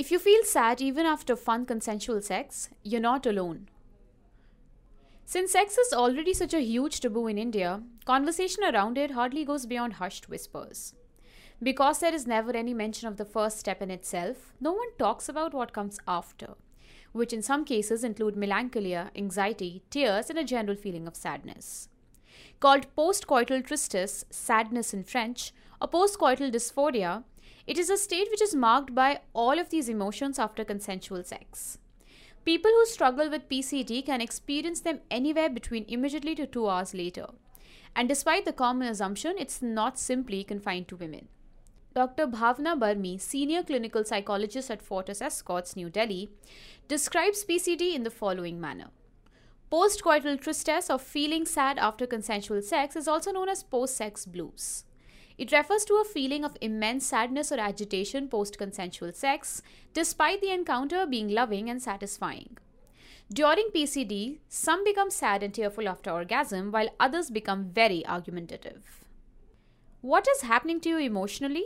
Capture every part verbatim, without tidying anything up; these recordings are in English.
If you feel sad even after fun consensual sex, you're not alone. Since sex is already such a huge taboo in India, conversation around it hardly goes beyond hushed whispers. Because there is never any mention of the first step in itself, no one talks about what comes after, which in some cases include melancholia, anxiety, tears, and a general feeling of sadness. Called postcoital tristesse, sadness in French, or postcoital dysphoria, it is a state which is marked by all of these emotions after consensual sex. People who struggle with P C D can experience them anywhere between immediately to two hours later. And despite the common assumption, it's not simply confined to women. Doctor Bhavna Barmi, Senior Clinical Psychologist at Fortis Escorts New Delhi, describes P C D in the following manner. Postcoital tristesse or feeling sad after consensual sex is also known as post-sex blues. It refers to a feeling of immense sadness or agitation post-consensual sex, despite the encounter being loving and satisfying. During P C D, some become sad and tearful after orgasm, while others become very argumentative. What is happening to you emotionally?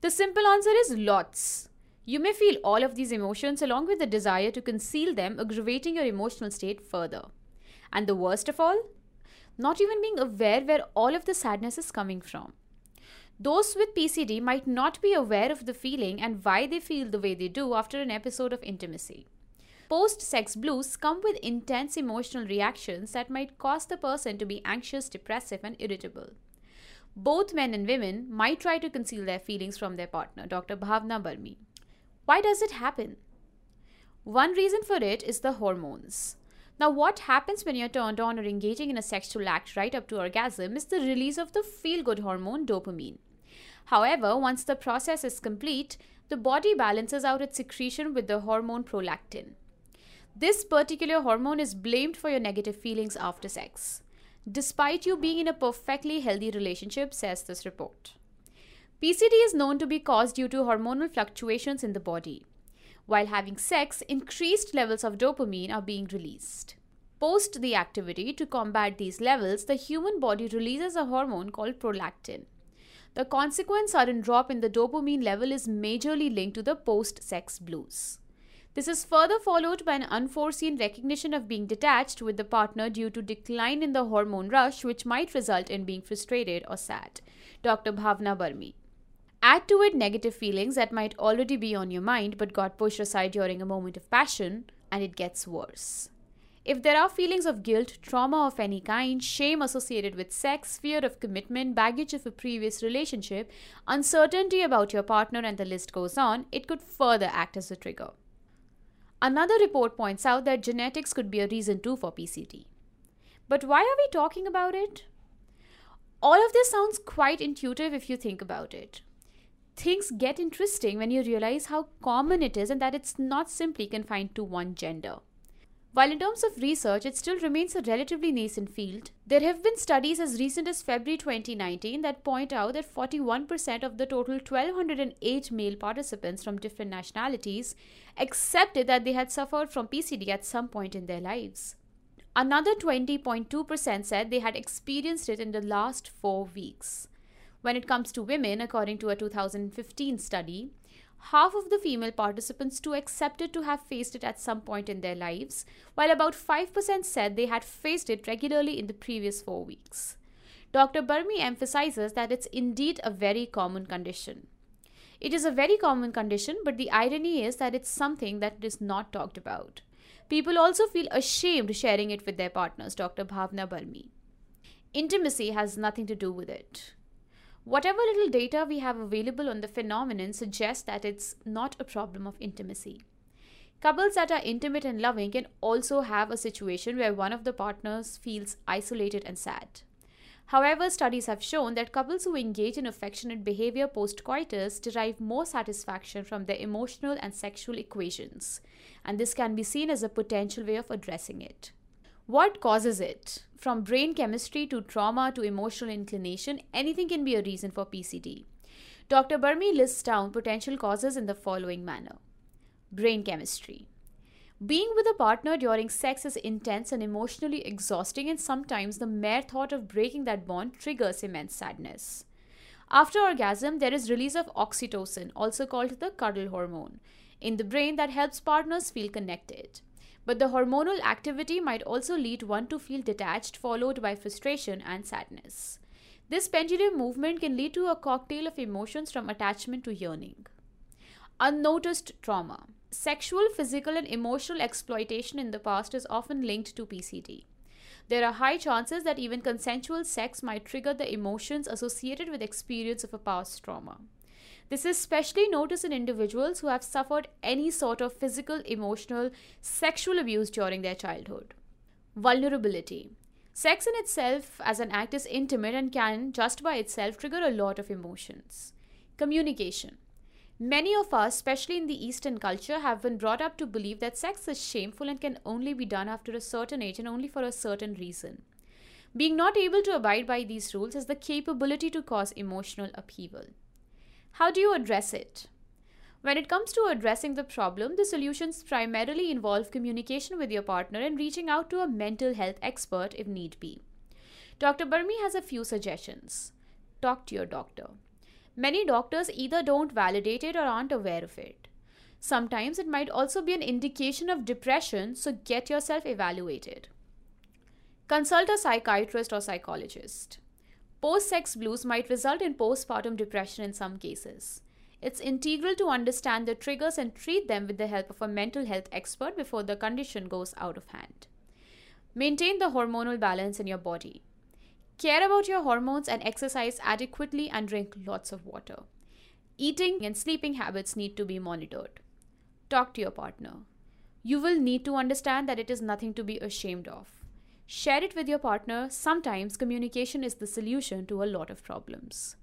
The simple answer is lots. You may feel all of these emotions along with the desire to conceal them, aggravating your emotional state further. And the worst of all, not even being aware where all of the sadness is coming from. Those with P C D might not be aware of the feeling and why they feel the way they do after an episode of intimacy. Post-sex blues come with intense emotional reactions that might cause the person to be anxious, depressive, and irritable. Both men and women might try to conceal their feelings from their partner, Doctor Bhavna Barmi. Why does it happen? One reason for it is the hormones. Now, what happens when you're turned on or engaging in a sexual act right up to orgasm is the release of the feel-good hormone dopamine. However, once the process is complete, the body balances out its secretion with the hormone prolactin. This particular hormone is blamed for your negative feelings after sex, despite you being in a perfectly healthy relationship, says this report. P C D is known to be caused due to hormonal fluctuations in the body. While having sex, increased levels of dopamine are being released. Post the activity, to combat these levels, the human body releases a hormone called prolactin. The consequent sudden drop in the dopamine level is majorly linked to the post-sex blues. This is further followed by an unforeseen recognition of being detached with the partner due to decline in the hormone rush, which might result in being frustrated or sad, Doctor Bhavna Barmi. Add to it negative feelings that might already be on your mind but got pushed aside during a moment of passion, and it gets worse. If there are feelings of guilt, trauma of any kind, shame associated with sex, fear of commitment, baggage of a previous relationship, uncertainty about your partner, and the list goes on, it could further act as a trigger. Another report points out that genetics could be a reason too for P C D. But why are we talking about it? All of this sounds quite intuitive if you think about it. Things get interesting when you realize how common it is and that it's not simply confined to one gender. While in terms of research, it still remains a relatively nascent field, there have been studies as recent as February twenty nineteen that point out that forty-one percent of the total one thousand two hundred eight male participants from different nationalities accepted that they had suffered from P C D at some point in their lives. Another twenty point two percent said they had experienced it in the last four weeks. When it comes to women, according to a two thousand fifteen study, half of the female participants too accepted to have faced it at some point in their lives, while about five percent said they had faced it regularly in the previous four weeks. Doctor Barmi emphasizes that it's indeed a very common condition. It is a very common condition, but the irony is that it's something that is not talked about. People also feel ashamed sharing it with their partners, Doctor Bhavna Barmi. Intimacy has nothing to do with it. Whatever little data we have available on the phenomenon suggests that it's not a problem of intimacy. Couples that are intimate and loving can also have a situation where one of the partners feels isolated and sad. However, studies have shown that couples who engage in affectionate behavior post-coitus derive more satisfaction from their emotional and sexual equations, and this can be seen as a potential way of addressing it. What causes it? From brain chemistry to trauma to emotional inclination, anything can be a reason for P C D. Doctor Barmi lists down potential causes in the following manner. Brain chemistry. Being with a partner during sex is intense and emotionally exhausting, and sometimes the mere thought of breaking that bond triggers immense sadness. After orgasm, there is release of oxytocin, also called the cuddle hormone, in the brain that helps partners feel connected. But the hormonal activity might also lead one to feel detached, followed by frustration and sadness. This pendulum movement can lead to a cocktail of emotions from attachment to yearning. Unnoticed trauma. Sexual, physical, and emotional exploitation in the past is often linked to P C D. There are high chances that even consensual sex might trigger the emotions associated with experience of a past trauma. This is especially noticed in individuals who have suffered any sort of physical, emotional, sexual abuse during their childhood. Vulnerability. Sex in itself as an act is intimate and can, just by itself, trigger a lot of emotions. Communication. Many of us, especially in the Eastern culture, have been brought up to believe that sex is shameful and can only be done after a certain age and only for a certain reason. Being not able to abide by these rules has the capability to cause emotional upheaval. How do you address it? When it comes to addressing the problem, the solutions primarily involve communication with your partner and reaching out to a mental health expert if need be. Doctor Barmi has a few suggestions. Talk to your doctor. Many doctors either don't validate it or aren't aware of it. Sometimes it might also be an indication of depression, so get yourself evaluated. Consult a psychiatrist or psychologist. Post-sex blues might result in postpartum depression in some cases. It's integral to understand the triggers and treat them with the help of a mental health expert before the condition goes out of hand. Maintain the hormonal balance in your body. Care about your hormones and exercise adequately and drink lots of water. Eating and sleeping habits need to be monitored. Talk to your partner. You will need to understand that it is nothing to be ashamed of. Share it with your partner. Sometimes communication is the solution to a lot of problems.